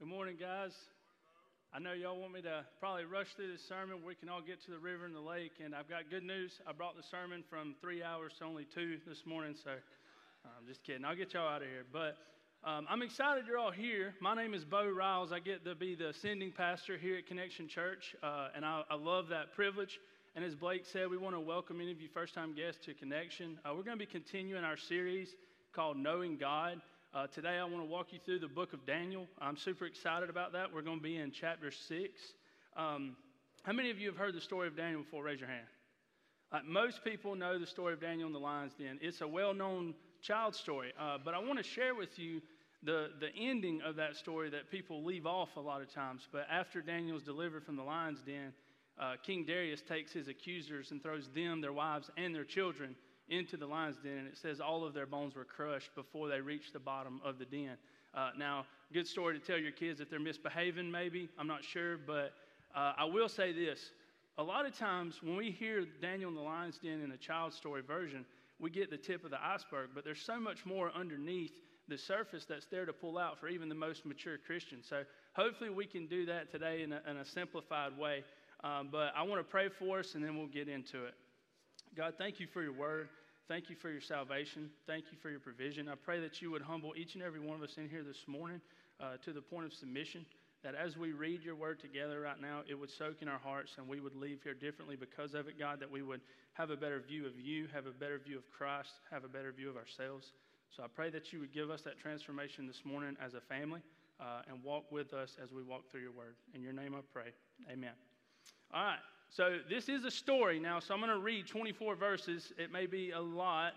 Good morning, guys. I know y'all want me to probably rush through this sermon. We can all get to the river and the lake, and I've got good news. I brought the sermon from 3 hours to only 2 this morning, so I'm just kidding. I'll get y'all out of here, but I'm excited you're all here. My name is Bo Riles. I get to be the sending pastor here at Connection Church, and I love that privilege. And as Blake said, we want to welcome any of you first-time guests to Connection. We're going to be continuing our series called Knowing God. Today I want to walk you through the book of Daniel. I'm super excited about that. We're going to be in chapter 6. How many of you have heard the story of Daniel before? Raise your hand. Most people know the story of Daniel in the lion's den. It's a well-known child story, but I want to share with you the ending of that story that people leave off a lot of times. But after Daniel's delivered from the lion's den, King Darius takes his accusers and throws them, their wives, and their children into the lion's den, and it says all of their bones were crushed before they reached the bottom of the den. Now, good story to tell your kids if they're misbehaving, maybe. I'm not sure, but I will say this. A lot of times when we hear Daniel in the lion's den in a child story version, we get the tip of the iceberg, but there's so much more underneath the surface that's there to pull out for even the most mature Christian. So hopefully we can do that today in a simplified way, but I want to pray for us, and then we'll get into it. God, thank you for your word. Thank you for your salvation. Thank you for your provision. I pray that you would humble each and every one of us in here this morning to the point of submission, that as we read your word together right now, it would soak in our hearts and we would leave here differently because of it, God, that we would have a better view of you, have a better view of Christ, have a better view of ourselves. So I pray that you would give us that transformation this morning as a family and walk with us as we walk through your word. In your name I pray. Amen. All right. So this is a story now, so I'm going to read 24 verses. It may be a lot,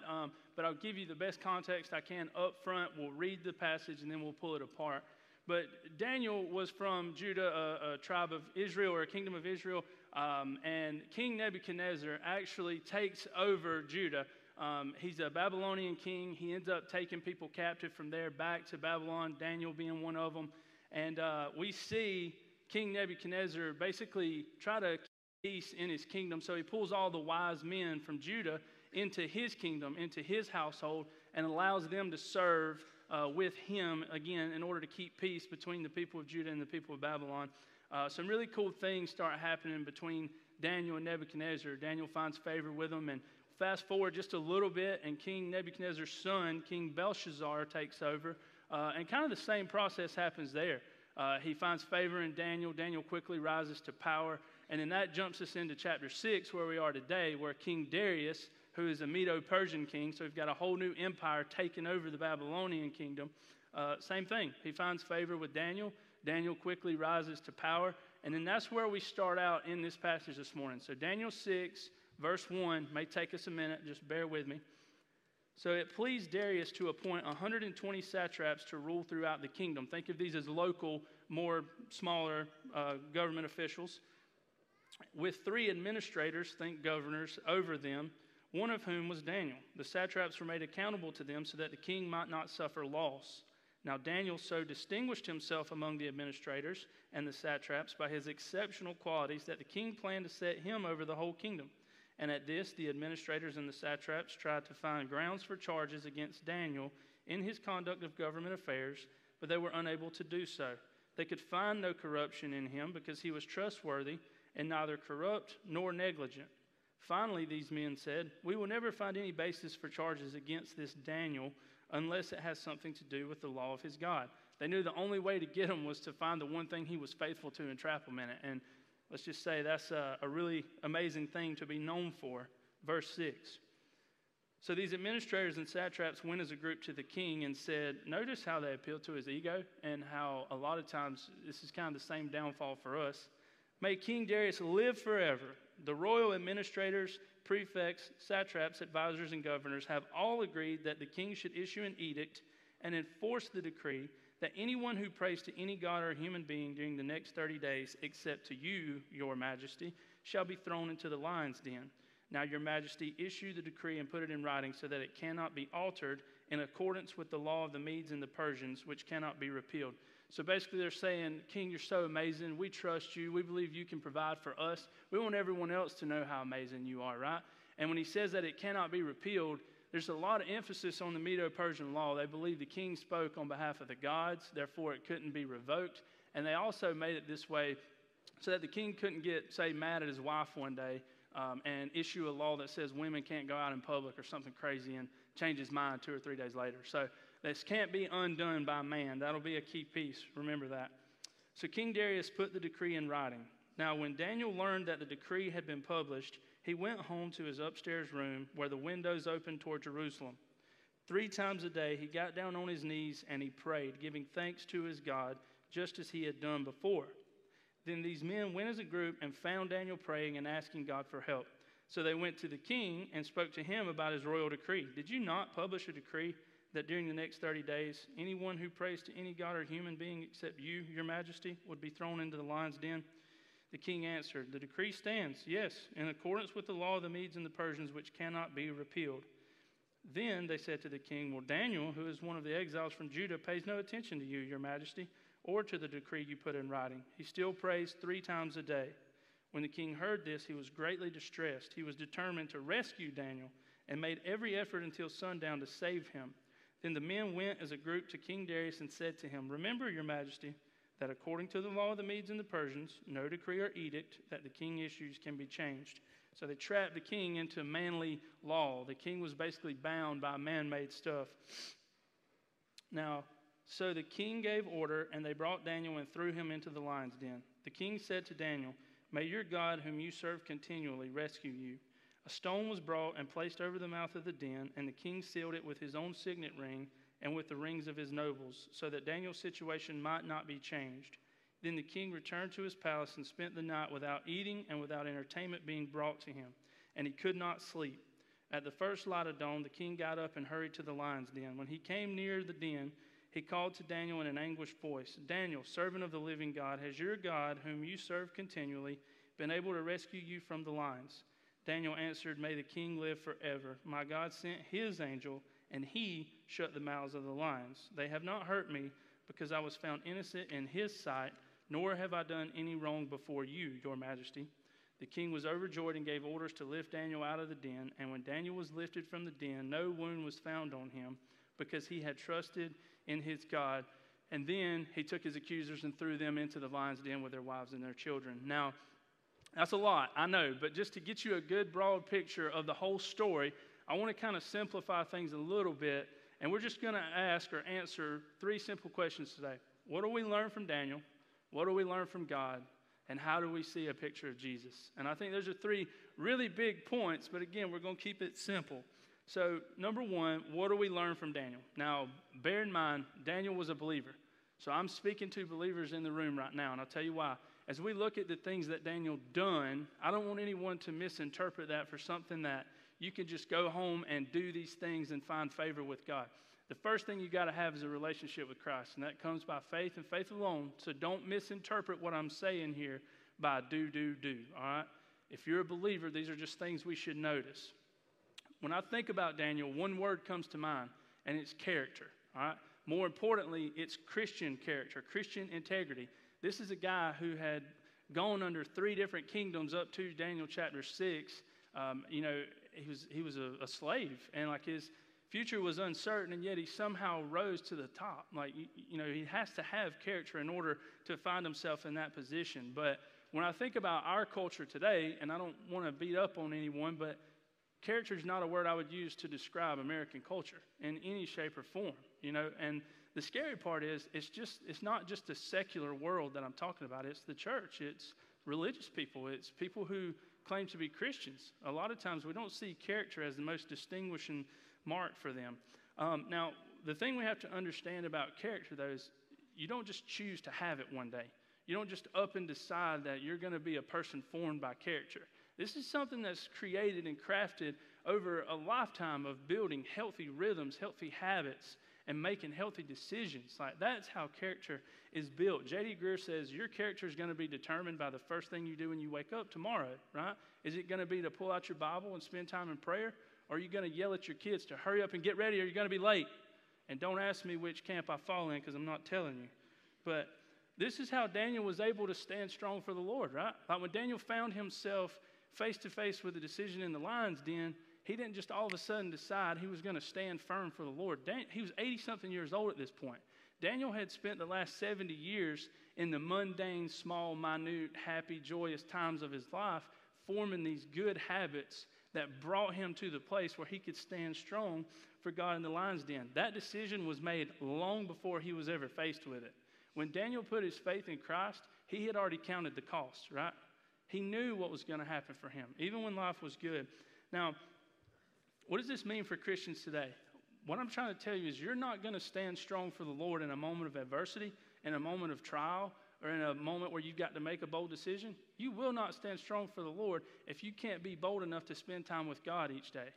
but I'll give you the best context I can up front. We'll read the passage, and then we'll pull it apart. But Daniel was from Judah, a tribe of Israel or a kingdom of Israel, and King Nebuchadnezzar actually takes over Judah. He's a Babylonian king. He ends up taking people captive from there back to Babylon, Daniel being one of them. And we see King Nebuchadnezzar basically try to peace in his kingdom. So he pulls all the wise men from Judah into his kingdom, into his household, and allows them to serve with him again in order to keep peace between the people of Judah and the people of Babylon. Some really cool things start happening between Daniel and Nebuchadnezzar. Daniel finds favor with him, and fast forward just a little bit, and King Nebuchadnezzar's son, King Belshazzar, takes over, and kind of the same process happens there. He finds favor in Daniel. Daniel quickly rises to power. And then that jumps us into chapter 6 where we are today, where King Darius, who is a Medo-Persian king, so we've got a whole new empire taking over the Babylonian kingdom, same thing. He finds favor with Daniel. Daniel quickly rises to power. And then that's where we start out in this passage this morning. So Daniel 6, verse 1, may take us a minute, just bear with me. So it pleased Darius to appoint 120 satraps to rule throughout the kingdom. Think of these as local, more smaller government officials, with 3 administrators, think governors, over them, one of whom was Daniel. The satraps were made accountable to them so that the king might not suffer loss. Now Daniel so distinguished himself among the administrators and the satraps by his exceptional qualities that the king planned to set him over the whole kingdom. And at this, the administrators and the satraps tried to find grounds for charges against Daniel in his conduct of government affairs, but they were unable to do so. They could find no corruption in him because he was trustworthy and neither corrupt nor negligent. Finally, these men said, "We will never find any basis for charges against this Daniel unless it has something to do with the law of his God." They knew the only way to get him was to find the one thing he was faithful to and trap him in it. And let's just say that's a really amazing thing to be known for. Verse 6. So these administrators and satraps went as a group to the king and said, notice how they appealed to his ego and how a lot of times this is kind of the same downfall for us. May King Darius live forever. The royal administrators, prefects, satraps, advisors, and governors have all agreed that the king should issue an edict and enforce the decree that anyone who prays to any god or human being during the next 30 days, except to you, your majesty, shall be thrown into the lion's den. Now your majesty, issue the decree and put it in writing so that it cannot be altered in accordance with the law of the Medes and the Persians, which cannot be repealed. So basically they're saying, King, you're so amazing. We trust you. We believe you can provide for us. We want everyone else to know how amazing you are, right? And when he says that it cannot be repealed, there's a lot of emphasis on the Medo-Persian law. They believed the king spoke on behalf of the gods, therefore it couldn't be revoked. And they also made it this way so that the king couldn't get, say, mad at his wife one day and issue a law that says women can't go out in public or something crazy and change his mind 2 or 3 days later. So this can't be undone by man. That'll be a key piece. Remember that. So King Darius put the decree in writing. Now, when Daniel learned that the decree had been published, he went home to his upstairs room where the windows opened toward Jerusalem. 3 times a day, he got down on his knees and he prayed, giving thanks to his God, just as he had done before. Then these men went as a group and found Daniel praying and asking God for help. So they went to the king and spoke to him about his royal decree. Did you not publish a decree that during the next 30 days, anyone who prays to any god or human being except you, your majesty, would be thrown into the lion's den? The king answered, the decree stands, yes, in accordance with the law of the Medes and the Persians, which cannot be repealed. Then they said to the king, well, Daniel, who is one of the exiles from Judah, pays no attention to you, your majesty, or to the decree you put in writing. He still prays 3 times a day. When the king heard this, he was greatly distressed. He was determined to rescue Daniel and made every effort until sundown to save him. Then the men went as a group to King Darius and said to him, remember, your majesty, that according to the law of the Medes and the Persians, no decree or edict that the king issues can be changed. So they trapped the king into manly law. The king was basically bound by man-made stuff. Now, so the king gave order, and they brought Daniel and threw him into the lion's den. The king said to Daniel, may your God, whom you serve continually, rescue you. A stone was brought and placed over the mouth of the den, and the king sealed it with his own signet ring and with the rings of his nobles, so that Daniel's situation might not be changed. Then the king returned to his palace and spent the night without eating and without entertainment being brought to him, and he could not sleep. At the first light of dawn, the king got up and hurried to the lion's den. When he came near the den, he called to Daniel in an anguished voice, Daniel, servant of the living God, has your God, whom you serve continually, been able to rescue you from the lions? Daniel answered, may the king live forever. My God sent his angel, and he shut the mouths of the lions. They have not hurt me, because I was found innocent in his sight, nor have I done any wrong before you, your majesty. The king was overjoyed and gave orders to lift Daniel out of the den. And when Daniel was lifted from the den, no wound was found on him, because he had trusted in his God. And then he took his accusers and threw them into the lion's den with their wives and their children. Now, that's a lot, I know, but just to get you a good broad picture of the whole story, I want to kind of simplify things a little bit, and we're just going to ask or answer 3 simple questions today. What do we learn from Daniel? What do we learn from God? And how do we see a picture of Jesus? And I think those are 3 really big points, but again, we're going to keep it simple. So, number 1, what do we learn from Daniel? Now, bear in mind, Daniel was a believer. So I'm speaking to believers in the room right now, and I'll tell you why. As we look at the things that Daniel done, I don't want anyone to misinterpret that for something that you can just go home and do these things and find favor with God. The first thing you got to have is a relationship with Christ, and that comes by faith and faith alone. So don't misinterpret what I'm saying here by do, all right? If you're a believer, these are just things we should notice. When I think about Daniel, one word comes to mind, and it's character, all right? More importantly, it's Christian character, Christian integrity. This is a guy who had gone under 3 different kingdoms up to Daniel chapter 6. He was a slave, and like his future was uncertain, and yet he somehow rose to the top. Like, he has to have character in order to find himself in that position. But when I think about our culture today, and I don't want to beat up on anyone, but character is not a word I would use to describe American culture in any shape or form, and the scary part is it's not just the secular world that I'm talking about. It's the church. It's religious people. It's people who claim to be Christians. A lot of times we don't see character as the most distinguishing mark for them. Now, the thing we have to understand about character, though, is you don't just choose to have it one day. You don't just up and decide that you're going to be a person formed by character. This is something that's created and crafted over a lifetime of building healthy rhythms, healthy habits, and making healthy decisions. Like, that's how character is built. J.D. Greer says your character is going to be determined by the first thing you do when you wake up tomorrow, right? Is it going to be to pull out your Bible and spend time in prayer? Or are you going to yell at your kids to hurry up and get ready, or you're going to be late? And don't ask me which camp I fall in, because I'm not telling you. But this is how Daniel was able to stand strong for the Lord, right? Like, when Daniel found himself face to face with a decision in the lion's den, He didn't just all of a sudden decide he was going to stand firm for the Lord. He was 80-something years old at this point. Daniel had spent the last 70 years in the mundane, small, minute, happy, joyous times of his life, forming these good habits that brought him to the place where he could stand strong for God in the lion's den. That decision was made long before he was ever faced with it. When Daniel put his faith in Christ, he had already counted the cost, right? He knew what was going to happen for him, even when life was good. Now, what does this mean for Christians today? What I'm trying to tell you is you're not going to stand strong for the Lord in a moment of adversity, in a moment of trial, or in a moment where you've got to make a bold decision. You will not stand strong for the Lord if you can't be bold enough to spend time with God each day.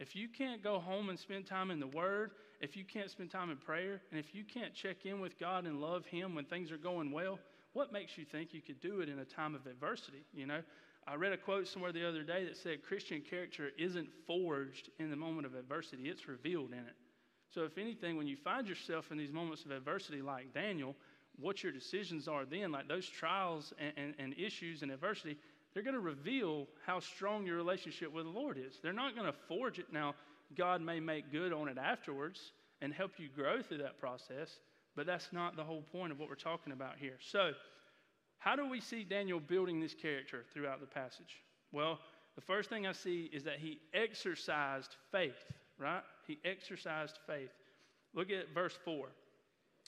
If you can't go home and spend time in the Word, if you can't spend time in prayer, and if you can't check in with God and love Him when things are going well, what makes you think you could do it in a time of adversity? You know, I read a quote somewhere the other day that said, Christian character isn't forged in the moment of adversity, it's revealed in it. So if anything, when you find yourself in these moments of adversity like Daniel, what your decisions are then, like those trials and issues and adversity, they're going to reveal how strong your relationship with the Lord is. They're not going to forge it. Now, God may make good on it afterwards and help you grow through that process, but that's not the whole point of what we're talking about here. So, how do we see Daniel building this character throughout the passage? Well, the first thing I see is that he exercised faith, right? He exercised faith. Look at verse 4.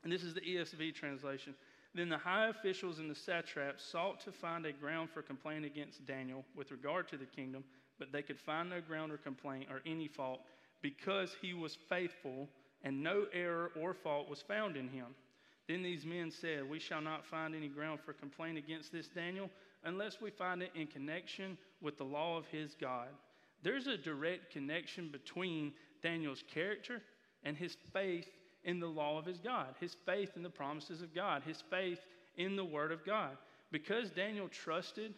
And this is the ESV translation. Then the high officials and the satraps sought to find a ground for complaint against Daniel with regard to the kingdom, but they could find no ground or complaint or any fault because he was faithful and no error or fault was found in him. Then these men said, we shall not find any ground for complaint against this Daniel unless we find it in connection with the law of his God. There's a direct connection between Daniel's character and his faith in the law of his God, his faith in the promises of God, his faith in the word of God. Because Daniel trusted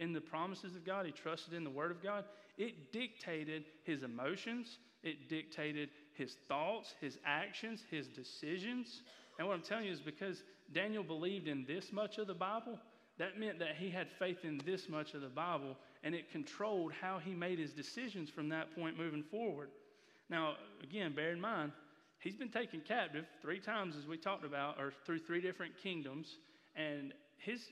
in the promises of God, he trusted in the word of God, it dictated his emotions, it dictated his thoughts, his actions, his decisions. And what I'm telling you is because Daniel believed in this much of the Bible, that meant that he had faith in this much of the Bible, and it controlled how he made his decisions from that point moving forward. Now, again, bear in mind, he's been taken captive 3 times, as we talked about, or through 3 different kingdoms, and his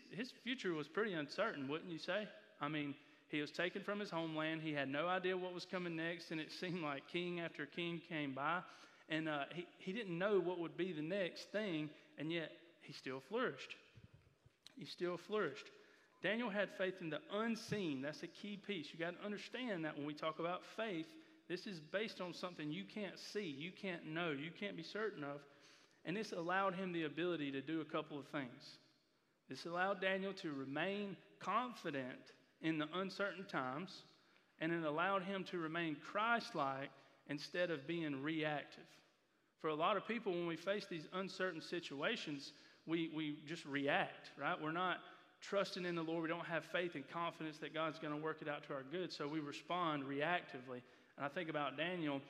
future was pretty uncertain, wouldn't you say? I mean, he was taken from his homeland. He had no idea what was coming next, and it seemed like king after king came by, and he didn't know what would be the next thing, and yet he still flourished. He still flourished. Daniel had faith in the unseen. That's a key piece. You got to understand that when we talk about faith, this is based on something you can't see, you can't know, you can't be certain of. And this allowed him the ability to do a couple of things. This allowed Daniel to remain confident in the uncertain times, and it allowed him to remain Christ-like instead of being reactive. For a lot of people, when we face these uncertain situations, we just react, right? We're not trusting in the Lord. We don't have faith and confidence that God's going to work it out to our good, so we respond reactively. And I think about Daniel.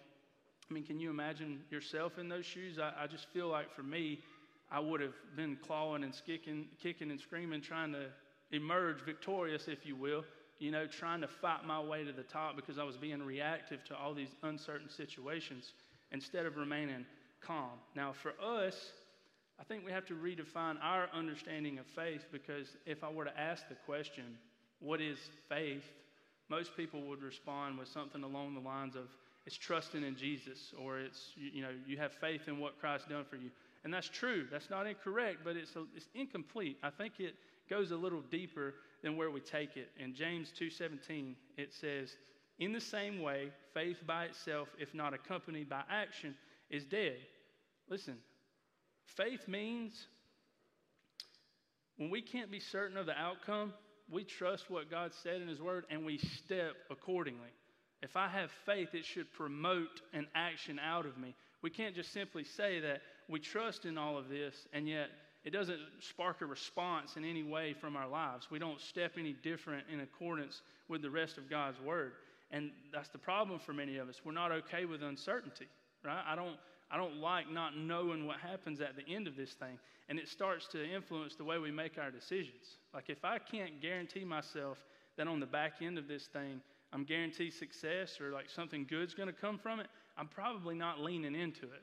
I mean, can you imagine yourself in those shoes? I just feel like for me, I would have been clawing and kicking and screaming, trying to emerge victorious, if you will, you know, trying to fight my way to the top because I was being reactive to all these uncertain situations instead of remaining calm. Now, for us, I think we have to redefine our understanding of faith, because if I were to ask the question, what is faith? Most people would respond with something along the lines of, it's trusting in Jesus, or it's, you know, you have faith in what Christ done for you. And that's true. That's not incorrect, but it's incomplete. I think it goes a little deeper than where we take it. In James 2:17, it says, in the same way, faith by itself, if not accompanied by action, is dead. Listen, faith means when we can't be certain of the outcome, we trust what God said in His Word, and we step accordingly. If I have faith, it should promote an action out of me. We can't just simply say that we trust in all of this, and yet it doesn't spark a response in any way from our lives. We don't step any different in accordance with the rest of God's Word. And that's the problem for many of us. We're not okay with uncertainty, right? I don't like not knowing what happens at the end of this thing. And it starts to influence the way we make our decisions. Like, if I can't guarantee myself that on the back end of this thing I'm guaranteed success or like something good's going to come from it, I'm probably not leaning into it.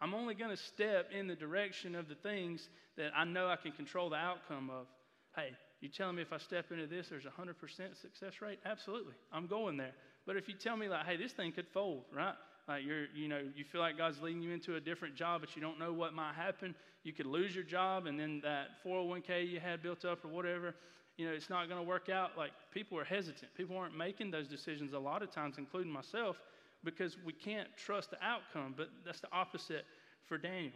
I'm only going to step in the direction of the things that I know I can control the outcome of. Hey, you telling me if I step into this, there's a 100% success rate? Absolutely. I'm going there. But if you tell me like, hey, this thing could fold, right? Like you feel like God's leading you into a different job, but you don't know what might happen. You could lose your job, and then that 401k you had built up or whatever, it's not going to work out. Like, people are hesitant. People aren't making those decisions a lot of times, including myself, because we can't trust the outcome. But that's the opposite for Daniel.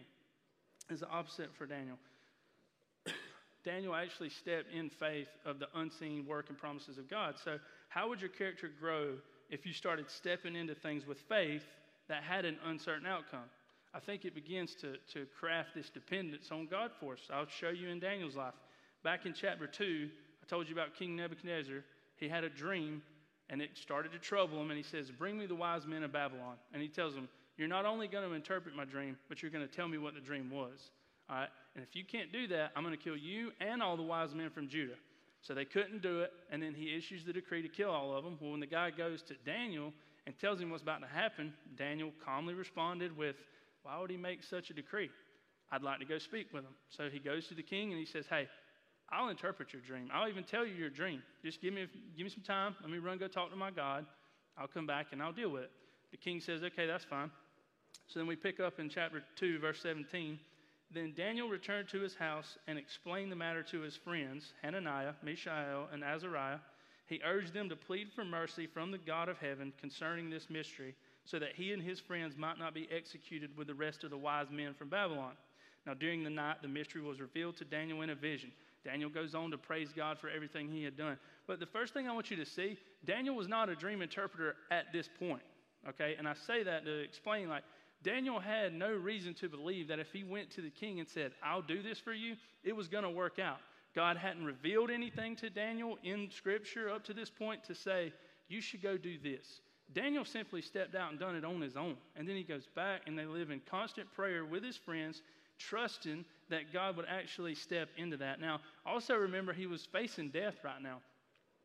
It's the opposite for Daniel. Daniel actually stepped in faith of the unseen work and promises of God. So how would your character grow if you started stepping into things with faith that had an uncertain outcome? I think it begins to craft this dependence on God for us. I'll show you in Daniel's life. Back in chapter 2, I told you about King Nebuchadnezzar. He had a dream, and it started to trouble him, and he says, bring me the wise men of Babylon. And he tells them, you're not only going to interpret my dream, but you're going to tell me what the dream was. All right? And if you can't do that, I'm going to kill you and all the wise men from Judah. So they couldn't do it, and then he issues the decree to kill all of them. Well, when the guy goes to Daniel and tells him what's about to happen, Daniel calmly responded with, why would he make such a decree? I'd like to go speak with him. So he goes to the king, and he says, hey, I'll interpret your dream. I'll even tell you your dream. Just give me some time. Let me run go talk to my God. I'll come back, and I'll deal with it. The king says, okay, that's fine. So then we pick up in chapter 2, verse 17. Then Daniel returned to his house and explained the matter to his friends, Hananiah, Mishael, and Azariah. He urged them to plead for mercy from the God of heaven concerning this mystery, so that he and his friends might not be executed with the rest of the wise men from Babylon. Now during the night, the mystery was revealed to Daniel in a vision. Daniel goes on to praise God for everything he had done. But the first thing I want you to see, Daniel was not a dream interpreter at this point, okay? And I say that to explain, like, Daniel had no reason to believe that if he went to the king and said, I'll do this for you, it was going to work out. God hadn't revealed anything to Daniel in Scripture up to this point to say, you should go do this. Daniel simply stepped out and done it on his own. And then he goes back, and they live in constant prayer with his friends, trusting that God would actually step into that. Now, also remember, he was facing death right now.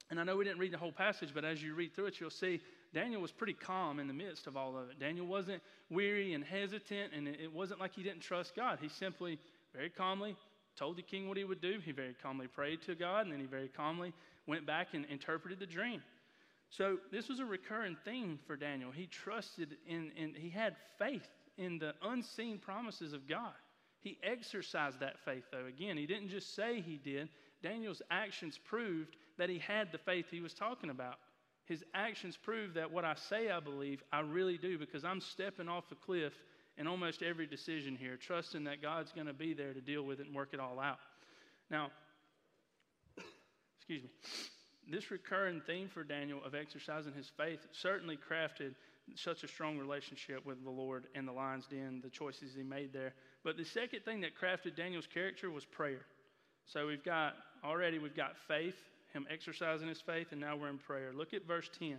And I know we didn't read the whole passage, but as you read through it, you'll see Daniel was pretty calm in the midst of all of it. Daniel wasn't weary and hesitant, and it wasn't like he didn't trust God. He simply very calmly told the king what he would do. He very calmly prayed to God, and then he very calmly went back and interpreted the dream. So this was a recurring theme for Daniel. He trusted and he had faith in the unseen promises of God. He exercised that faith, though. Again, he didn't just say he did. Daniel's actions proved that he had the faith he was talking about. His actions prove that what I say I believe, I really do, because I'm stepping off a cliff in almost every decision here, trusting that God's going to be there to deal with it and work it all out. Now, excuse me, this recurring theme for Daniel of exercising his faith certainly crafted such a strong relationship with the Lord and the lion's den, the choices he made there. But the second thing that crafted Daniel's character was prayer. So we've got faith, him exercising his faith, and now we're in prayer. Look at verse 10.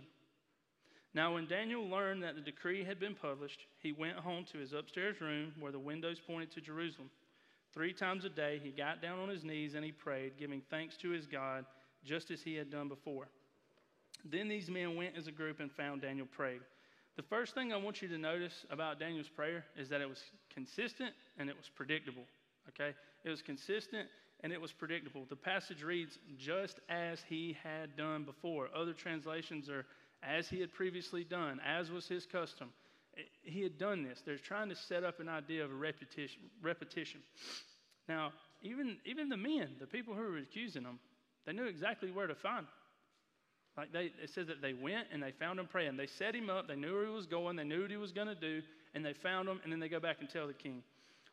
Now when Daniel learned that the decree had been published, he went home to his upstairs room where the windows pointed to Jerusalem. 3 times a day he got down on his knees and he prayed, giving thanks to his God, just as he had done before. Then these men went as a group and found Daniel prayed. The first thing I want you to notice about Daniel's prayer is that it was consistent and it was predictable, okay? It was consistent and it was predictable. The passage reads, just as he had done before. Other translations are, as he had previously done, as was his custom. He had done this. They're trying to set up an idea of a repetition. Now, even the men, the people who were accusing him, they knew exactly where to find him. Like it says that they went and they found him praying. They set him up. They knew where he was going. They knew what he was going to do. And they found him. And then they go back and tell the king.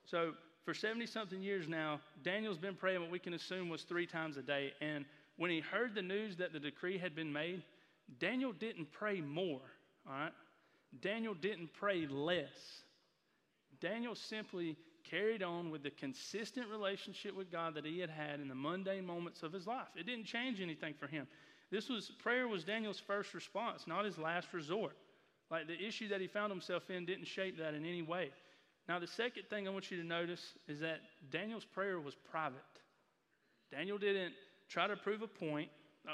So for 70-something years now, Daniel's been praying what we can assume was 3 times a day. And when he heard the news that the decree had been made, Daniel didn't pray more. All right? Daniel didn't pray less. Daniel simply carried on with the consistent relationship with God that he had had in the mundane moments of his life. It didn't change anything for him. Prayer was Daniel's first response, not his last resort. Like the issue that he found himself in didn't shape that in any way. Now, the second thing I want you to notice is that Daniel's prayer was private. Daniel didn't try to prove a point.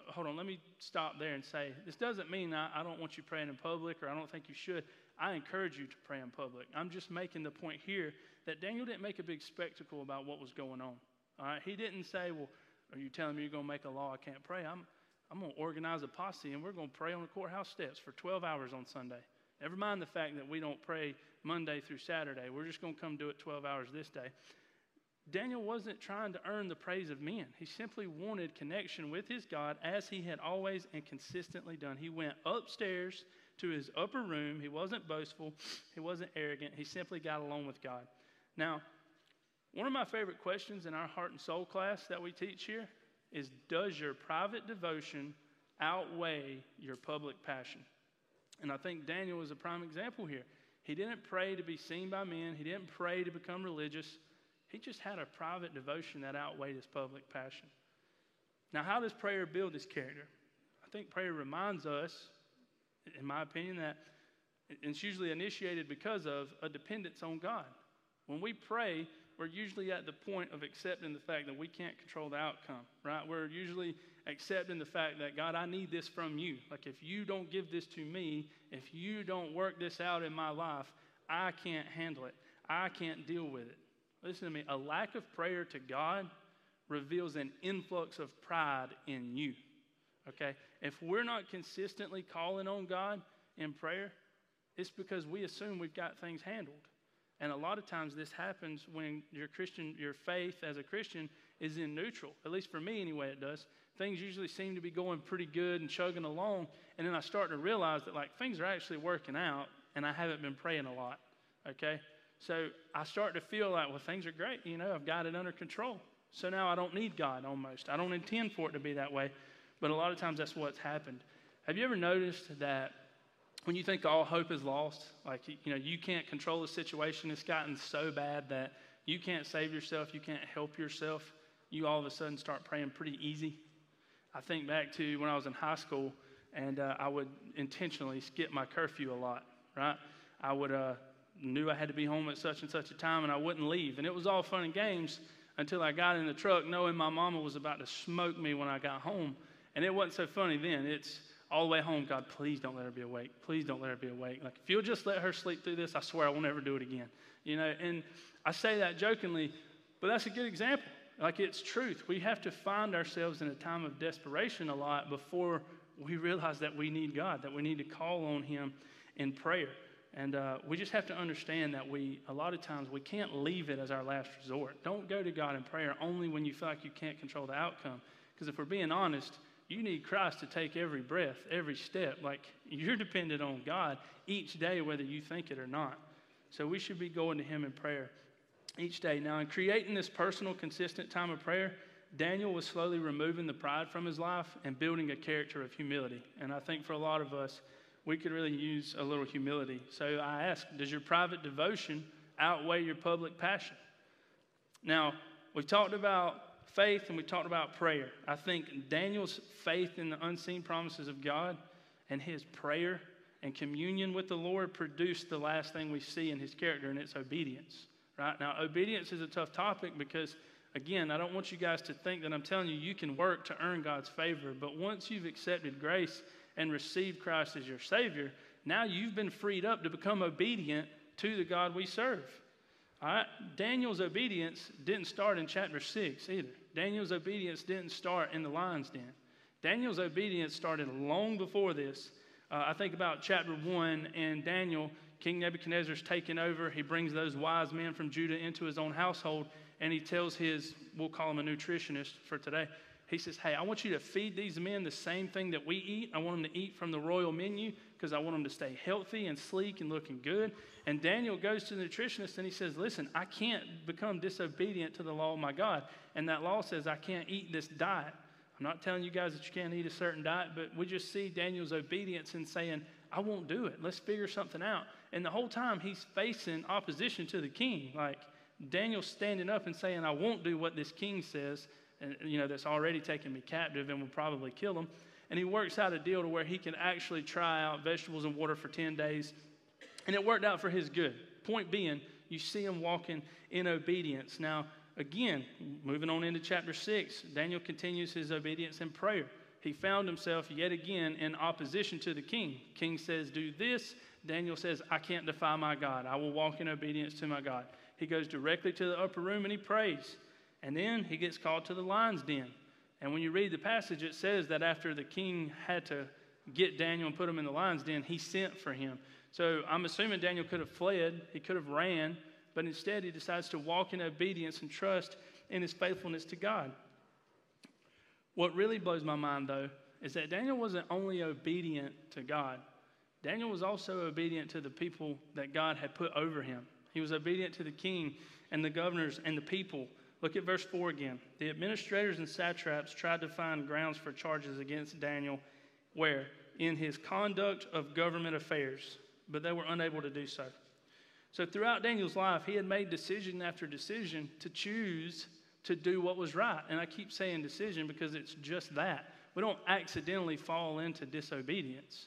hold on, let me stop there and say, this doesn't mean I don't want you praying in public, or I don't think you should. I encourage you to pray in public. I'm just making the point here that Daniel didn't make a big spectacle about what was going on. All right, he didn't say, well, are you telling me you're going to make a law I can't pray? I'm going to organize a posse, and we're going to pray on the courthouse steps for 12 hours on Sunday. Never mind the fact that we don't pray Monday through Saturday. We're just going to come do it 12 hours this day. Daniel wasn't trying to earn the praise of men. He simply wanted connection with his God as he had always and consistently done. He went upstairs to his upper room. He wasn't boastful. He wasn't arrogant. He simply got along with God. Now, one of my favorite questions in our heart and soul class that we teach here is, does your private devotion outweigh your public passion? And I think Daniel is a prime example here. He didn't pray to be seen by men. He didn't pray to become religious. He just had a private devotion that outweighed his public passion. Now, how does prayer build his character? I think prayer reminds us, in my opinion, that it's usually initiated because of a dependence on God. When we pray, we're usually at the point of accepting the fact that we can't control the outcome, right? We're usually accepting the fact that, God, I need this from you. Like, if you don't give this to me, if you don't work this out in my life, I can't handle it. I can't deal with it. Listen to me. A lack of prayer to God reveals an influx of pride in you, okay? If we're not consistently calling on God in prayer, it's because we assume we've got things handled. And a lot of times this happens when your faith as a Christian is in neutral. At least for me anyway, it does. Things usually seem to be going pretty good and chugging along. And then I start to realize that, like, things are actually working out and I haven't been praying a lot, okay? So I start to feel like, well, things are great. You know, I've got it under control. So now I don't need God almost. I don't intend for it to be that way. But a lot of times that's what's happened. Have you ever noticed that when you think all hope is lost, like, you know, you can't control the situation, it's gotten so bad that you can't save yourself, you can't help yourself, you all of a sudden start praying pretty easy? I think back to when I was in high school, and I would intentionally skip my curfew a lot, right? I would... knew I had to be home at such and such a time, and I wouldn't leave. And it was all fun and games until I got in the truck knowing my mama was about to smoke me when I got home. And it wasn't so funny then. It's all the way home, God, please don't let her be awake. Please don't let her be awake. Like, if you'll just let her sleep through this, I swear I won't ever do it again. You know, and I say that jokingly, but that's a good example. Like, it's truth. We have to find ourselves in a time of desperation a lot before we realize that we need God, that we need to call on him in prayer. And we just have to understand that a lot of times, we can't leave it as our last resort. Don't go to God in prayer only when you feel like you can't control the outcome. Because if we're being honest, you need Christ to take every breath, every step. Like, you're dependent on God each day, whether you think it or not. So we should be going to him in prayer each day. Now, in creating this personal, consistent time of prayer, Daniel was slowly removing the pride from his life and building a character of humility. And I think for a lot of us, we could really use a little humility. So I ask, does your private devotion outweigh your public passion? Now, we've talked about faith and we talked about prayer. I think Daniel's faith in the unseen promises of God and his prayer and communion with the Lord produced the last thing we see in his character, and it's obedience. Right? Now, obedience is a tough topic because, again, I don't want you guys to think that I'm telling you you can work to earn God's favor. But once you've accepted grace and received Christ as your Savior, now you've been freed up to become obedient to the God we serve. All right? Daniel's obedience didn't start in chapter 6 either. Daniel's obedience didn't start in the lion's den. Daniel's obedience started long before this. I think about chapter 1 and Daniel. King Nebuchadnezzar's taken over. He brings those wise men from Judah into his own household, and he tells his, we'll call him a nutritionist for today, he says, hey, I want you to feed these men the same thing that we eat. I want them to eat from the royal menu because I want them to stay healthy and sleek and looking good. And Daniel goes to the nutritionist and he says, listen, I can't become disobedient to the law of my God. And that law says I can't eat this diet. I'm not telling you guys that you can't eat a certain diet, but we just see Daniel's obedience in saying, I won't do it. Let's figure something out. And the whole time he's facing opposition to the king. Like, Daniel's standing up and saying, I won't do what this king says. And, you know, that's already taken me captive and will probably kill him. And he works out a deal to where he can actually try out vegetables and water for 10 days. And it worked out for his good. Point being, you see him walking in obedience. Now, again, moving on into chapter 6, Daniel continues his obedience in prayer. he found himself yet again in opposition to the king. King says, do this. Daniel says, I can't defy my God. I will walk in obedience to my God. He goes directly to the upper room and he prays. And then he gets called to the lion's den. And when you read the passage, it says that after the king had to get Daniel and put him in the lion's den, he sent for him. So I'm assuming Daniel could have fled. He could have ran. But instead, he decides to walk in obedience and trust in his faithfulness to God. What really blows my mind, though, is that Daniel wasn't only obedient to God. Daniel was also obedient to the people that God had put over him. He was obedient to the king and the governors and the people. Look at verse 4 again. The administrators and satraps tried to find grounds for charges against Daniel, where? In his conduct of government affairs, but they were unable to do so. So throughout Daniel's life, he had made decision after decision to choose to do what was right. And I keep saying decision because it's just that. We don't accidentally fall into disobedience.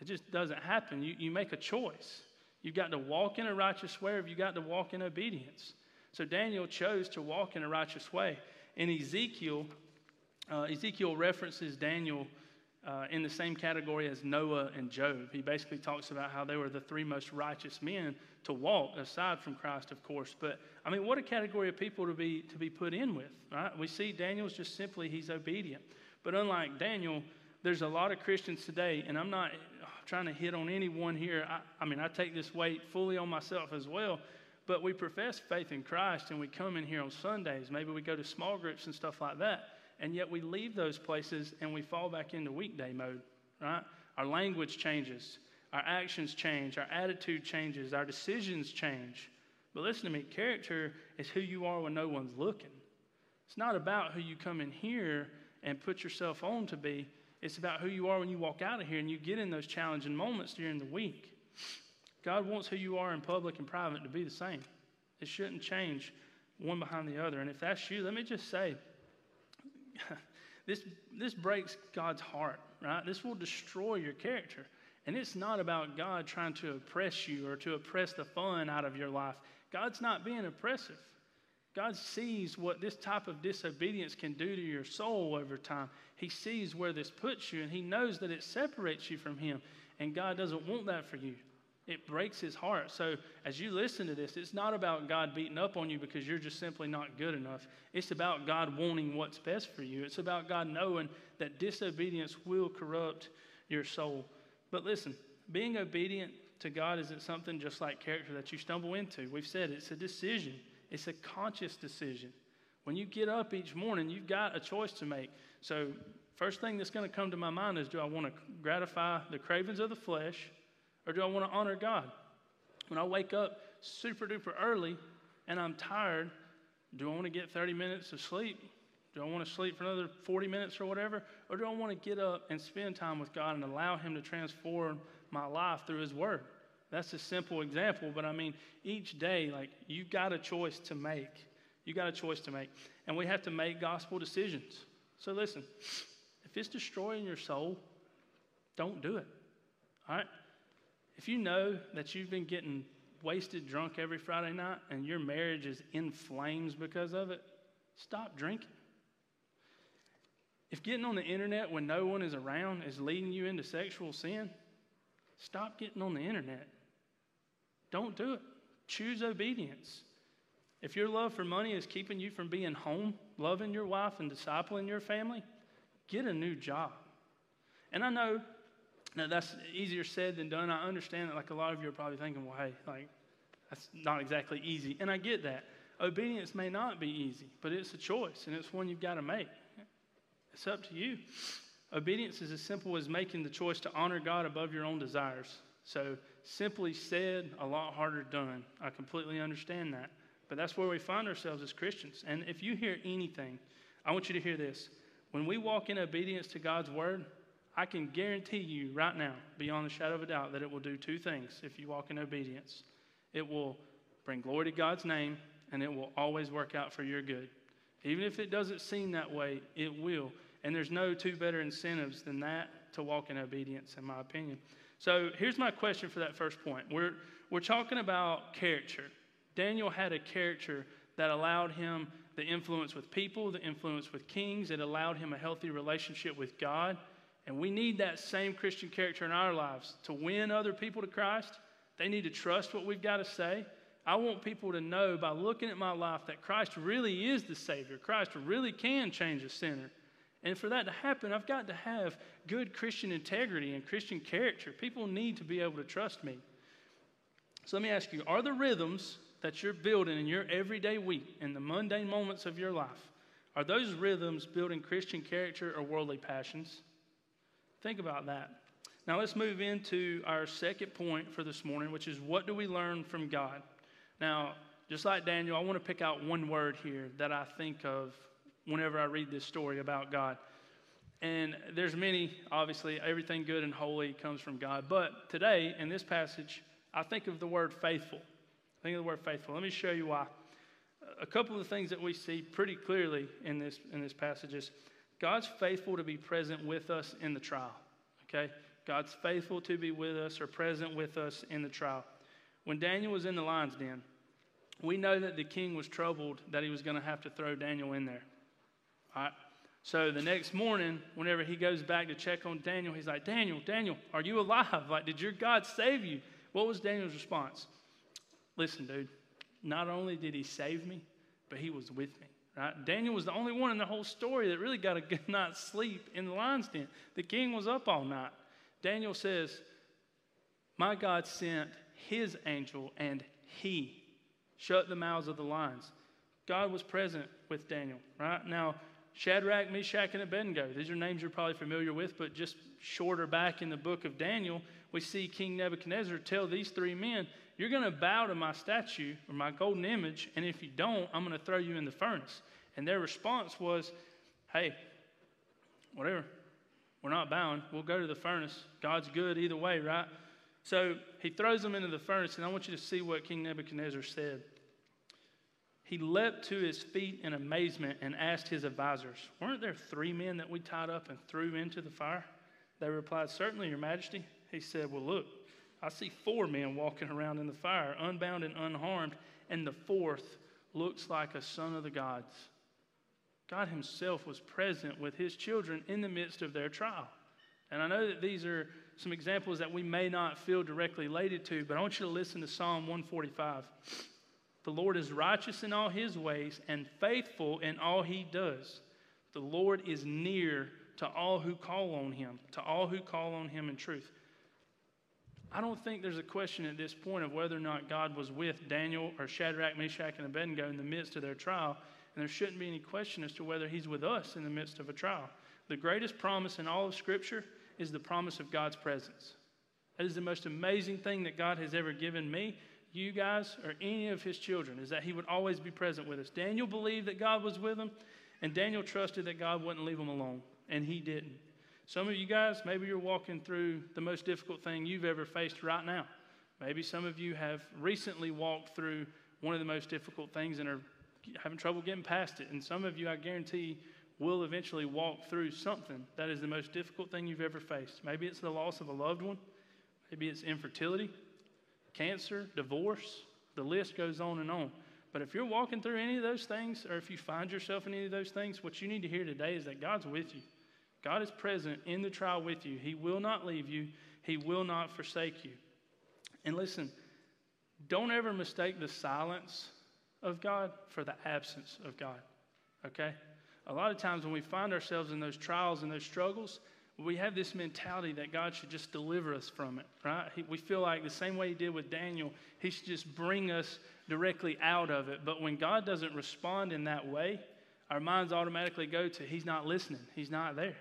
It just doesn't happen. You make a choice. You've got to walk in a righteous way, or you've got to walk in obedience. So Daniel chose to walk in a righteous way. In Ezekiel, Ezekiel references Daniel in the same category as Noah and Job. He basically talks about how they were the three most righteous men to walk, aside from Christ, of course. But, I mean, what a category of people to be put in with, right? We see Daniel's just simply, he's obedient. But unlike Daniel, there's a lot of Christians today, and I'm not trying to hit on anyone here. I mean, I take this weight fully on myself as well. But we profess faith in Christ, and we come in here on Sundays. Maybe we go to small groups and stuff like that. And yet we leave those places and we fall back into weekday mode, right? Our language changes. Our actions change. Our attitude changes. Our decisions change. But listen to me. Character is who you are when no one's looking. It's not about who you come in here and put yourself on to be. It's about who you are when you walk out of here and you get in those challenging moments during the week. God wants who you are in public and private to be the same. It shouldn't change one behind the other. And if that's you, let me just say, this breaks God's heart, right? This will destroy your character. And it's not about God trying to oppress you or to oppress the fun out of your life. God's not being oppressive. God sees what this type of disobedience can do to your soul over time. He sees where this puts you, and he knows that it separates you from him. And God doesn't want that for you. It breaks his heart. So as you listen to this, it's not about God beating up on you because you're just simply not good enough. It's about God wanting what's best for you. It's about God knowing that disobedience will corrupt your soul. But listen, being obedient to God isn't something just like character that you stumble into. We've said it's a decision. It's a conscious decision. When you get up each morning, you've got a choice to make. So first thing that's going to come to my mind is, do I want to gratify the cravings of the flesh? Or do I want to honor God? When I wake up super duper early and I'm tired, do I want to get 30 minutes of sleep? Do I want to sleep for another 40 minutes or whatever? Or do I want to get up and spend time with God and allow him to transform my life through his word? That's a simple example, but I mean, each day, like, you've got a choice to make. You got a choice to make. And we have to make gospel decisions. So listen, if it's destroying your soul, don't do it. All right? If you know that you've been getting wasted drunk every Friday night and your marriage is in flames because of it, stop drinking. If getting on the internet when no one is around is leading you into sexual sin, stop getting on the internet. Don't do it. Choose obedience. If your love for money is keeping you from being home, loving your wife and discipling your family, get a new job. And I know now, that's easier said than done. I understand that, like, a lot of you are probably thinking, well, hey, like, that's not exactly easy. And I get that. Obedience may not be easy, but it's a choice, and it's one you've got to make. It's up to you. Obedience is as simple as making the choice to honor God above your own desires. So simply said, a lot harder done. I completely understand that. But that's where we find ourselves as Christians. And if you hear anything, I want you to hear this. When we walk in obedience to God's word, I can guarantee you right now, beyond the shadow of a doubt, that it will do two things if you walk in obedience. It will bring glory to God's name, and it will always work out for your good. Even if it doesn't seem that way, it will. And there's no two better incentives than that to walk in obedience, in my opinion. So here's my question for that first point. We're talking about character. Daniel had a character that allowed him the influence with people, the influence with kings. It allowed him a healthy relationship with God. And we need that same Christian character in our lives. To win other people to Christ, they need to trust what we've got to say. I want people to know by looking at my life that Christ really is the Savior. Christ really can change a sinner. And for that to happen, I've got to have good Christian integrity and Christian character. People need to be able to trust me. So let me ask you, are the rhythms that you're building in your everyday week, in the mundane moments of your life, are those rhythms building Christian character or worldly passions? Think about that. Now let's move into our second point for this morning, which is what do we learn from God? Now, just like Daniel, I want to pick out one word here that I think of whenever I read this story about God. And there's many, obviously, everything good and holy comes from God. But today, in this passage, I think of the word faithful. Think of the word faithful. Let me show you why. A couple of things that we see pretty clearly in this passage is God's faithful to be present with us in the trial. Okay? God's faithful to be with us or present with us in the trial. When Daniel was in the lion's den, we know that the king was troubled that he was going to have to throw Daniel in there. All right. So the next morning, whenever he goes back to check on Daniel, he's like, Daniel, are you alive? Like, did your God save you? What was Daniel's response? Listen, dude, not only did he save me, but he was with me, right? Daniel was the only one in the whole story that really got a good night's sleep in the lion's den. The king was up all night. Daniel says, my God sent his angel, and he shut the mouths of the lions. God was present with Daniel, right? Now, Shadrach, Meshach, and Abednego. These are names you're probably familiar with, but just shorter back in the book of Daniel, we see King Nebuchadnezzar tell these three men, you're going to bow to my statue or my golden image, and if you don't, I'm going to throw you in the furnace. And their response was, hey, whatever. We're not bowing. We'll go to the furnace. God's good either way, right? So he throws them into the furnace, and I want you to see what King Nebuchadnezzar said. He leapt to his feet in amazement and asked his advisors, weren't there three men that we tied up and threw into the fire? They replied, certainly, Your Majesty. He said, well, look, I see four men walking around in the fire, unbound and unharmed, and the fourth looks like a son of the gods. God himself was present with his children in the midst of their trial. And I know that these are some examples that we may not feel directly related to, but I want you to listen to Psalm 145. The Lord is righteous in all his ways and faithful in all he does. The Lord is near to all who call on him, in truth. I don't think there's a question at this point of whether or not God was with Daniel or Shadrach, Meshach, and Abednego in the midst of their trial. And there shouldn't be any question as to whether he's with us in the midst of a trial. The greatest promise in all of Scripture is the promise of God's presence. That is the most amazing thing that God has ever given me, you guys, or any of his children, is that he would always be present with us. Daniel believed that God was with him, and Daniel trusted that God wouldn't leave him alone, and he didn't. Some of you guys, maybe you're walking through the most difficult thing you've ever faced right now. Maybe some of you have recently walked through one of the most difficult things and are having trouble getting past it, and some of you, I guarantee, will eventually walk through something that is the most difficult thing you've ever faced. Maybe it's the loss of a loved one. Maybe it's infertility. Cancer, divorce, the list goes on and on. But if you're walking through any of those things, or if you find yourself in any of those things, what you need to hear today is that God's with you. God is present in the trial with you. He will not leave you. He will not forsake you. And listen, don't ever mistake the silence of God for the absence of God, okay? A lot of times when we find ourselves in those trials and those struggles, we have this mentality that God should just deliver us from it, right? We feel like the same way he did with Daniel, he should just bring us directly out of it. But when God doesn't respond in that way, our minds automatically go to, he's not listening. He's not there.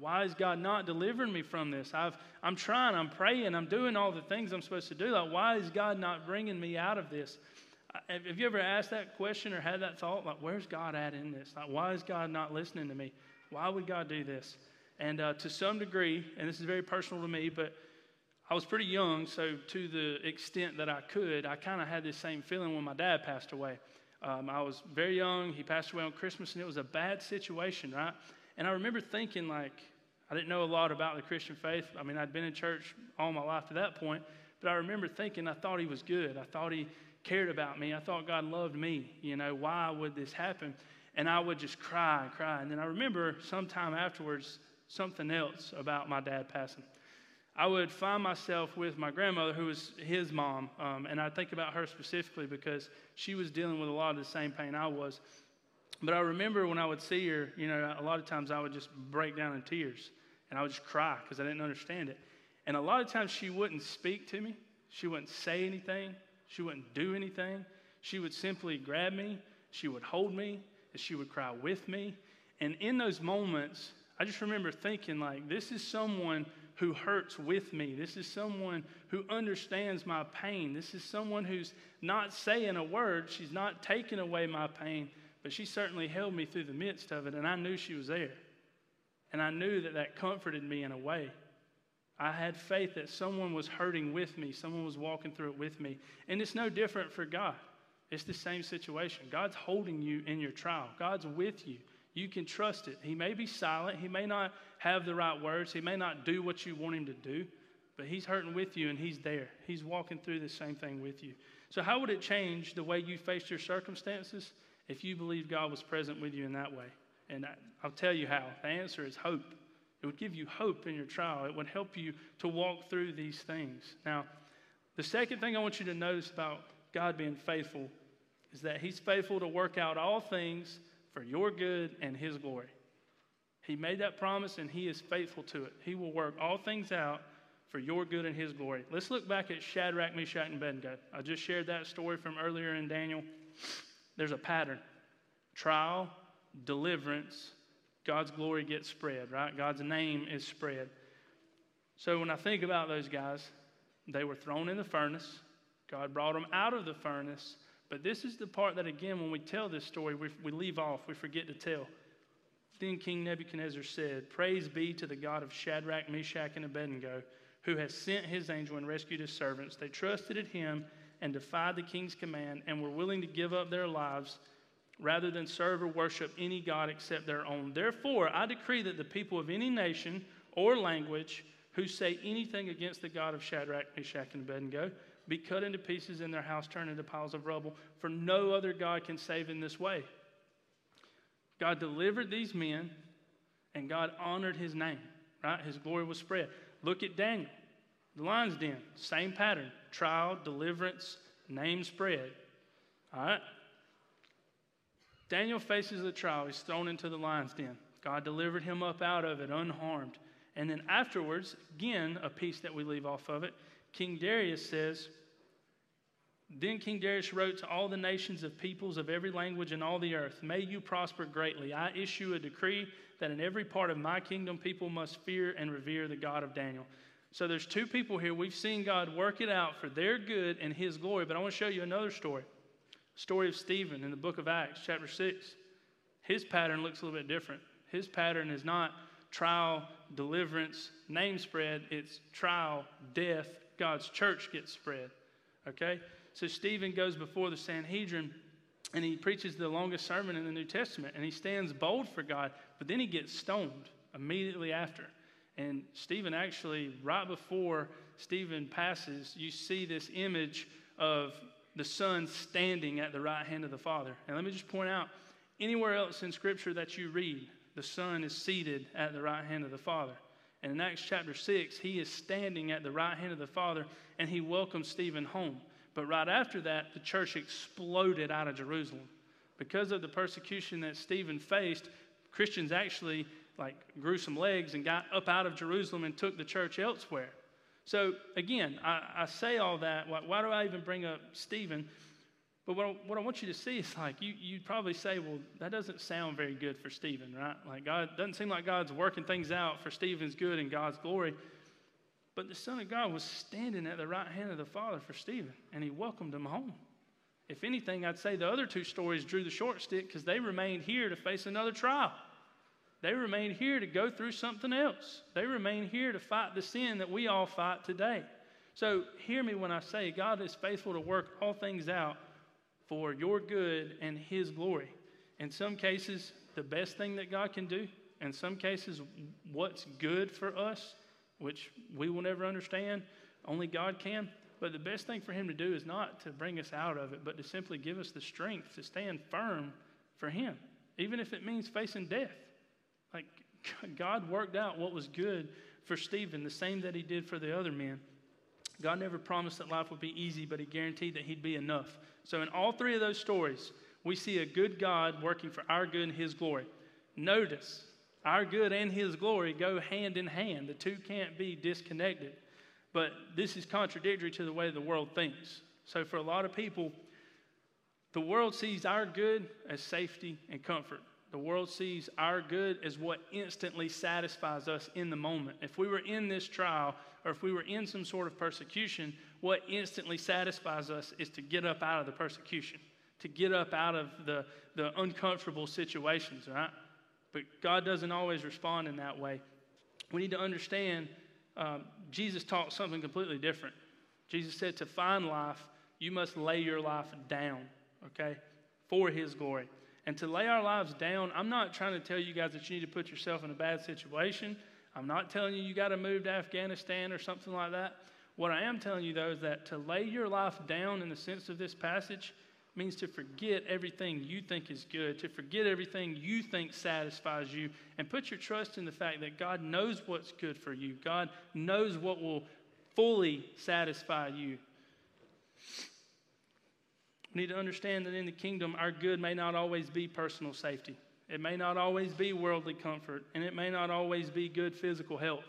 Why is God not delivering me from this? I'm trying, I'm praying, I'm doing all the things I'm supposed to do. Like, why is God not bringing me out of this? Have you ever asked that question or had that thought? Like, where's God at in this? Like, why is God not listening to me? Why would God do this? And to some degree, and this is very personal to me, but I was pretty young, so to the extent that I could, I kind of had this same feeling when my dad passed away. I was very young. He passed away on Christmas, and it was a bad situation, right? And I remember thinking, like, I didn't know a lot about the Christian faith. I mean, I'd been in church all my life to that point, but I remember thinking I thought he was good. I thought he cared about me. I thought God loved me. You know, why would this happen? And I would just cry and cry. And then I remember sometime afterwards something else about my dad passing. I would find myself with my grandmother, who was his mom, and I think about her specifically because she was dealing with a lot of the same pain I was. But I remember when I would see her, you know, a lot of times I would just break down in tears, and I would just cry because I didn't understand it. And a lot of times she wouldn't speak to me. She wouldn't say anything. She wouldn't do anything. She would simply grab me. She would hold me, and she would cry with me. And in those moments, I just remember thinking, like, this is someone who hurts with me. This is someone who understands my pain. This is someone who's not saying a word. She's not taking away my pain, but she certainly held me through the midst of it, and I knew she was there. And I knew that that comforted me in a way. I had faith that someone was hurting with me. Someone was walking through it with me. And it's no different for God. It's the same situation. God's holding you in your trial. God's with you. You can trust it. He may be silent. He may not have the right words. He may not do what you want him to do, but he's hurting with you and he's there. He's walking through the same thing with you. So how would it change the way you faced your circumstances if you believed God was present with you in that way? And I'll tell you how. The answer is hope. It would give you hope in your trial. It would help you to walk through these things. Now, the second thing I want you to notice about God being faithful is that he's faithful to work out all things for your good and his glory. He made that promise and he is faithful to it. He will work all things out for your good and his glory. Let's look back at Shadrach, Meshach, and Abednego. I just shared that story from earlier in Daniel. There's a pattern. Trial, deliverance, God's glory gets spread, right? God's name is spread. So when I think about those guys, they were thrown in the furnace. God brought them out of the furnace. But this is the part that, again, when we tell this story, we leave off. We forget to tell. Then King Nebuchadnezzar said, "Praise be to the God of Shadrach, Meshach, and Abednego, who has sent his angel and rescued his servants. They trusted in him and defied the king's command and were willing to give up their lives rather than serve or worship any god except their own. Therefore, I decree that the people of any nation or language who say anything against the God of Shadrach, Meshach, and Abednego be cut into pieces and their house turned into piles of rubble, for no other God can save in this way." God delivered these men, and God honored his name, right? His glory was spread. Look at Daniel, the lion's den, same pattern, trial, deliverance, name spread, all right? Daniel faces the trial. He's thrown into the lion's den. God delivered him up out of it unharmed. And then afterwards, again, a piece that we leave off of it, King Darius says, "Then King Darius wrote to all the nations of peoples of every language and all the earth, may you prosper greatly. I issue a decree that in every part of my kingdom people must fear and revere the God of Daniel." So there's two people here. We've seen God work it out for their good and his glory, but I want to show you another story. Story of Stephen in the book of Acts, chapter 6. His pattern looks a little bit different. His pattern is not trial, deliverance, name spread. It's trial, death, God's church gets spread, okay? So Stephen goes before the Sanhedrin, and he preaches the longest sermon in the New Testament, and he stands bold for God, but then he gets stoned immediately after. And Stephen actually, right before Stephen passes, you see this image of the Son standing at the right hand of the Father. And let me just point out, anywhere else in Scripture that you read, the Son is seated at the right hand of the Father. And in Acts chapter 6, he is standing at the right hand of the Father, and he welcomes Stephen home. But right after that, the church exploded out of Jerusalem. Because of the persecution that Stephen faced, Christians actually grew some legs and got up out of Jerusalem and took the church elsewhere. So again, I say all that. Why do I even bring up Stephen? But what I want you to see is you'd probably say, well, that doesn't sound very good for Stephen, right? God doesn't seem like God's working things out for Stephen's good and God's glory. But the Son of God was standing at the right hand of the Father for Stephen, and he welcomed him home. If anything, I'd say the other two stories drew the short stick because they remained here to face another trial. They remained here to go through something else. They remained here to fight the sin that we all fight today. So hear me when I say God is faithful to work all things out for your good and his glory. In some cases, the best thing that God can do. In some cases, what's good for us, which we will never understand, only God can. But the best thing for him to do is not to bring us out of it, but to simply give us the strength to stand firm for him, even if it means facing death. Like, God worked out what was good for Stephen, the same that he did for the other men. God never promised that life would be easy, but he guaranteed that he'd be enough. So in all three of those stories, we see a good God working for our good and his glory. Notice, our good and his glory go hand in hand. The two can't be disconnected. But this is contradictory to the way the world thinks. So for a lot of people, the world sees our good as safety and comfort. The world sees our good as what instantly satisfies us in the moment. If we were in this trial or if we were in some sort of persecution, what instantly satisfies us is to get up out of the persecution, to get up out of the uncomfortable situations, right? But God doesn't always respond in that way. We need to understand Jesus taught something completely different. Jesus said to find life, you must lay your life down, okay, for his glory. And to lay our lives down, I'm not trying to tell you guys that you need to put yourself in a bad situation. I'm not telling you you got to move to Afghanistan or something like that. What I am telling you, though, is that to lay your life down in the sense of this passage means to forget everything you think is good, to forget everything you think satisfies you, and put your trust in the fact that God knows what's good for you. God knows what will fully satisfy you. We need to understand that in the kingdom, our good may not always be personal safety. It may not always be worldly comfort, and it may not always be good physical health.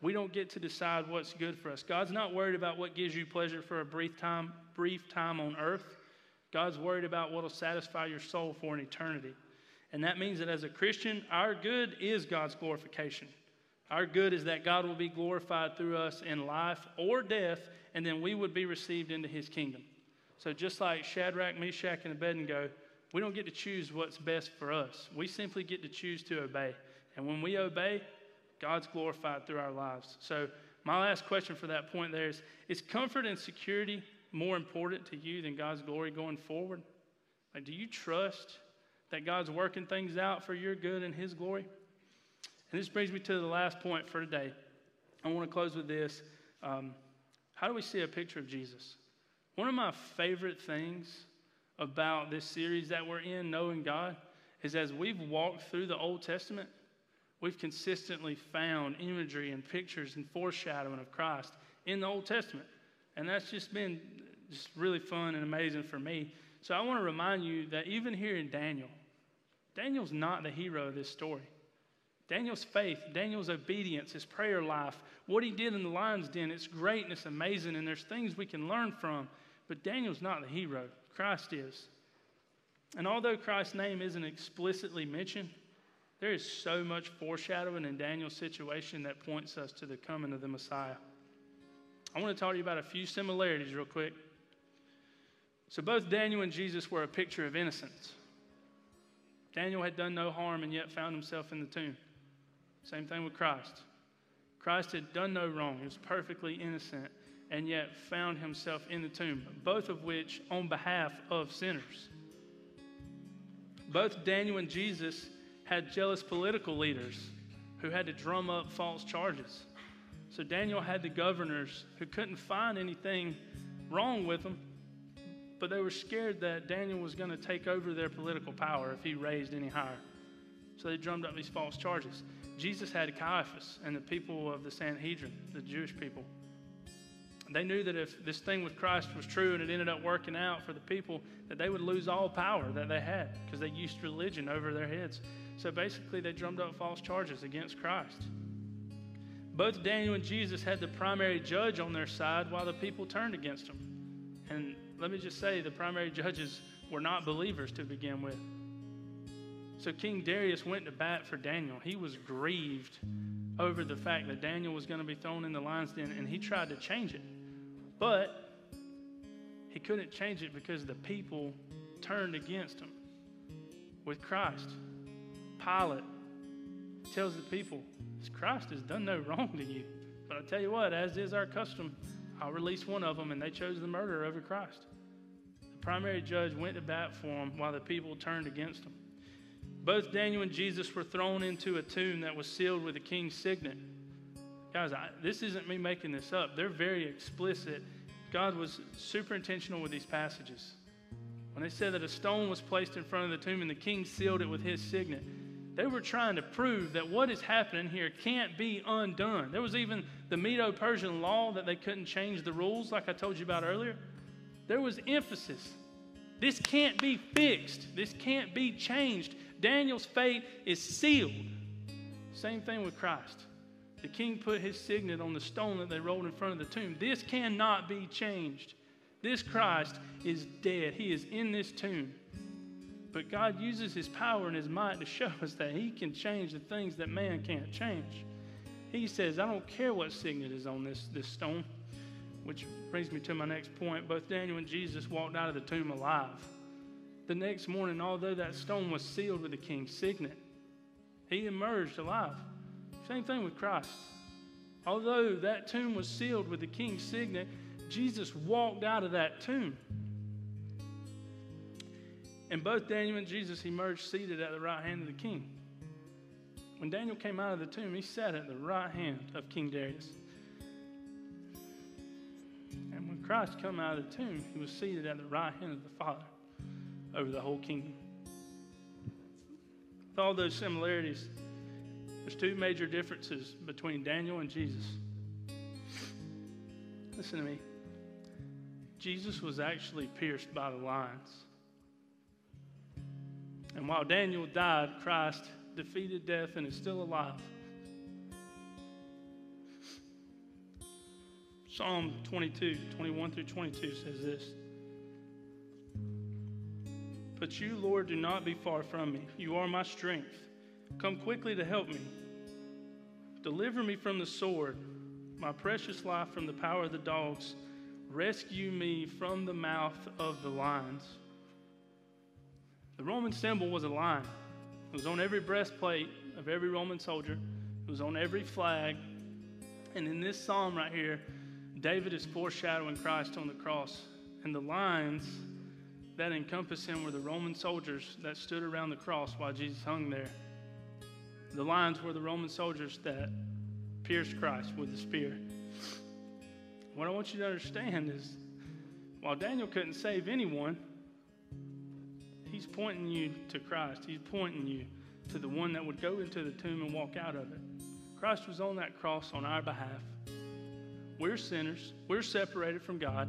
We don't get to decide what's good for us. God's not worried about what gives you pleasure for a brief time on earth. God's worried about what will satisfy your soul for an eternity. And that means that as a Christian, our good is God's glorification. Our good is that God will be glorified through us in life or death, and then we would be received into his kingdom. So just like Shadrach, Meshach, and Abednego, we don't get to choose what's best for us. We simply get to choose to obey. And when we obey, God's glorified through our lives. So my last question for that point there is comfort and security more important to you than God's glory going forward? Like, do you trust that God's working things out for your good and his glory? And this brings me to the last point for today. I want to close with this. How do we see a picture of Jesus? One of my favorite things about this series that we're in, Knowing God, is as we've walked through the Old Testament, we've consistently found imagery and pictures and foreshadowing of Christ in the Old Testament. And that's just been just really fun and amazing for me. So I want to remind you that even here in Daniel, Daniel's not the hero of this story. Daniel's faith, Daniel's obedience, his prayer life, what he did in the lion's den, it's great and it's amazing, and there's things we can learn from. But Daniel's not the hero. Christ is. And although Christ's name isn't explicitly mentioned, there is so much foreshadowing in Daniel's situation that points us to the coming of the Messiah. I want to talk to you about a few similarities real quick. So both Daniel and Jesus were a picture of innocence. Daniel had done no harm and yet found himself in the tomb. Same thing with Christ. Christ had done no wrong. He was perfectly innocent and yet found himself in the tomb, both of which on behalf of sinners. Both Daniel and Jesus had jealous political leaders who had to drum up false charges. So Daniel had the governors who couldn't find anything wrong with him, but they were scared that Daniel was going to take over their political power if he raised any higher. So they drummed up these false charges. Jesus had Caiaphas and the people of the Sanhedrin, the Jewish people. They knew that if this thing with Christ was true and it ended up working out for the people, that they would lose all power that they had because they used religion over their heads. So basically, they drummed up false charges against Christ. Both Daniel and Jesus had the primary judge on their side while the people turned against them. And let me just say, the primary judges were not believers to begin with. So King Darius went to bat for Daniel. He was grieved over the fact that Daniel was going to be thrown in the lion's den, and he tried to change it. But he couldn't change it because the people turned against him. With Christ, Pilate tells the people, Christ has done no wrong to you. But I tell you what, as is our custom, I'll release one of them, and they chose the murderer over Christ. The primary judge went to bat for him while the people turned against him. Both Daniel and Jesus were thrown into a tomb that was sealed with the king's signet. Guys, this isn't me making this up. They're very explicit God was super intentional with these passages. When they said that a stone was placed in front of the tomb and the king sealed it with his signet, they were trying to prove that what is happening here can't be undone. There was even the Medo-Persian law that they couldn't change the rules, like I told you about earlier. There was emphasis. This can't be fixed. This can't be changed. Daniel's fate is sealed. Same thing with Christ. The king put his signet on the stone that they rolled in front of the tomb. This cannot be changed. This Christ is dead. He is in this tomb. But God uses his power and his might to show us that he can change the things that man can't change. He says, I don't care what signet is on this stone. Which brings me to my next point. Both Daniel and Jesus walked out of the tomb alive. The next morning, although that stone was sealed with the king's signet, he emerged alive. Same thing with Christ. Although that tomb was sealed with the king's signet, Jesus walked out of that tomb. And both Daniel and Jesus emerged seated at the right hand of the king. When Daniel came out of the tomb, he sat at the right hand of King Darius. And when Christ came out of the tomb, he was seated at the right hand of the Father over the whole kingdom. With all those similarities, there's two major differences between Daniel and Jesus. Listen to me. Jesus was actually pierced by the lions. And while Daniel died, Christ defeated death and is still alive. Psalm 22, 21 through 22 says this. But you, Lord, do not be far from me. You are my strength. Come quickly to help me. Deliver me from the sword, my precious life from the power of the dogs. Rescue me from the mouth of the lions. The Roman symbol was a lion. It was on every breastplate of every Roman soldier. It was on every flag. And in this psalm right here, David is foreshadowing Christ on the cross. And the lions that encompass him were the Roman soldiers that stood around the cross while Jesus hung there. The lions were the Roman soldiers that pierced Christ with the spear. What I want you to understand is, while Daniel couldn't save anyone, he's pointing you to Christ. He's pointing you to the one that would go into the tomb and walk out of it. Christ was on that cross on our behalf. We're sinners. We're separated from God.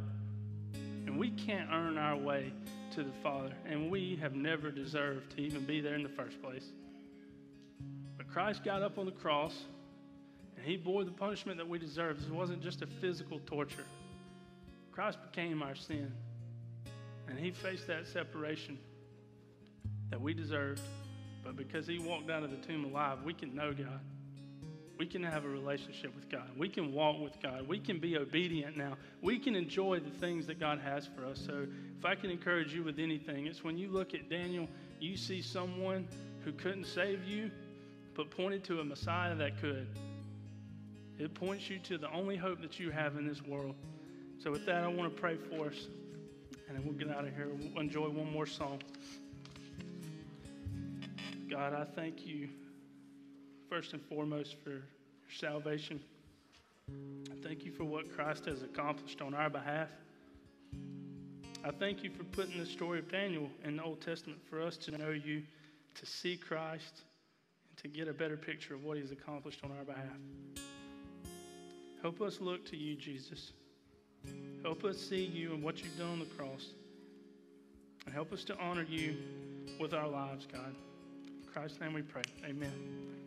And we can't earn our way to the Father. And we have never deserved to even be there in the first place. Christ got up on the cross, and he bore the punishment that we deserved. It wasn't just a physical torture. Christ became our sin, and he faced that separation that we deserved. But because he walked out of the tomb alive, we can know God. We can have a relationship with God. We can walk with God. We can be obedient now. We can enjoy the things that God has for us. So if I can encourage you with anything, it's when you look at Daniel, you see someone who couldn't save you, but pointed to a Messiah that could. It points you to the only hope that you have in this world. So with that, I want to pray for us, and then we'll get out of here. We'll enjoy one more song. God, I thank you first and foremost for your salvation. I thank you for what Christ has accomplished on our behalf. I thank you for putting the story of Daniel in the Old Testament for us to know you, to see Christ, to get a better picture of what he's accomplished on our behalf. Help us look to you, Jesus. Help us see you and what you've done on the cross. And help us to honor you with our lives, God. In Christ's name we pray. Amen.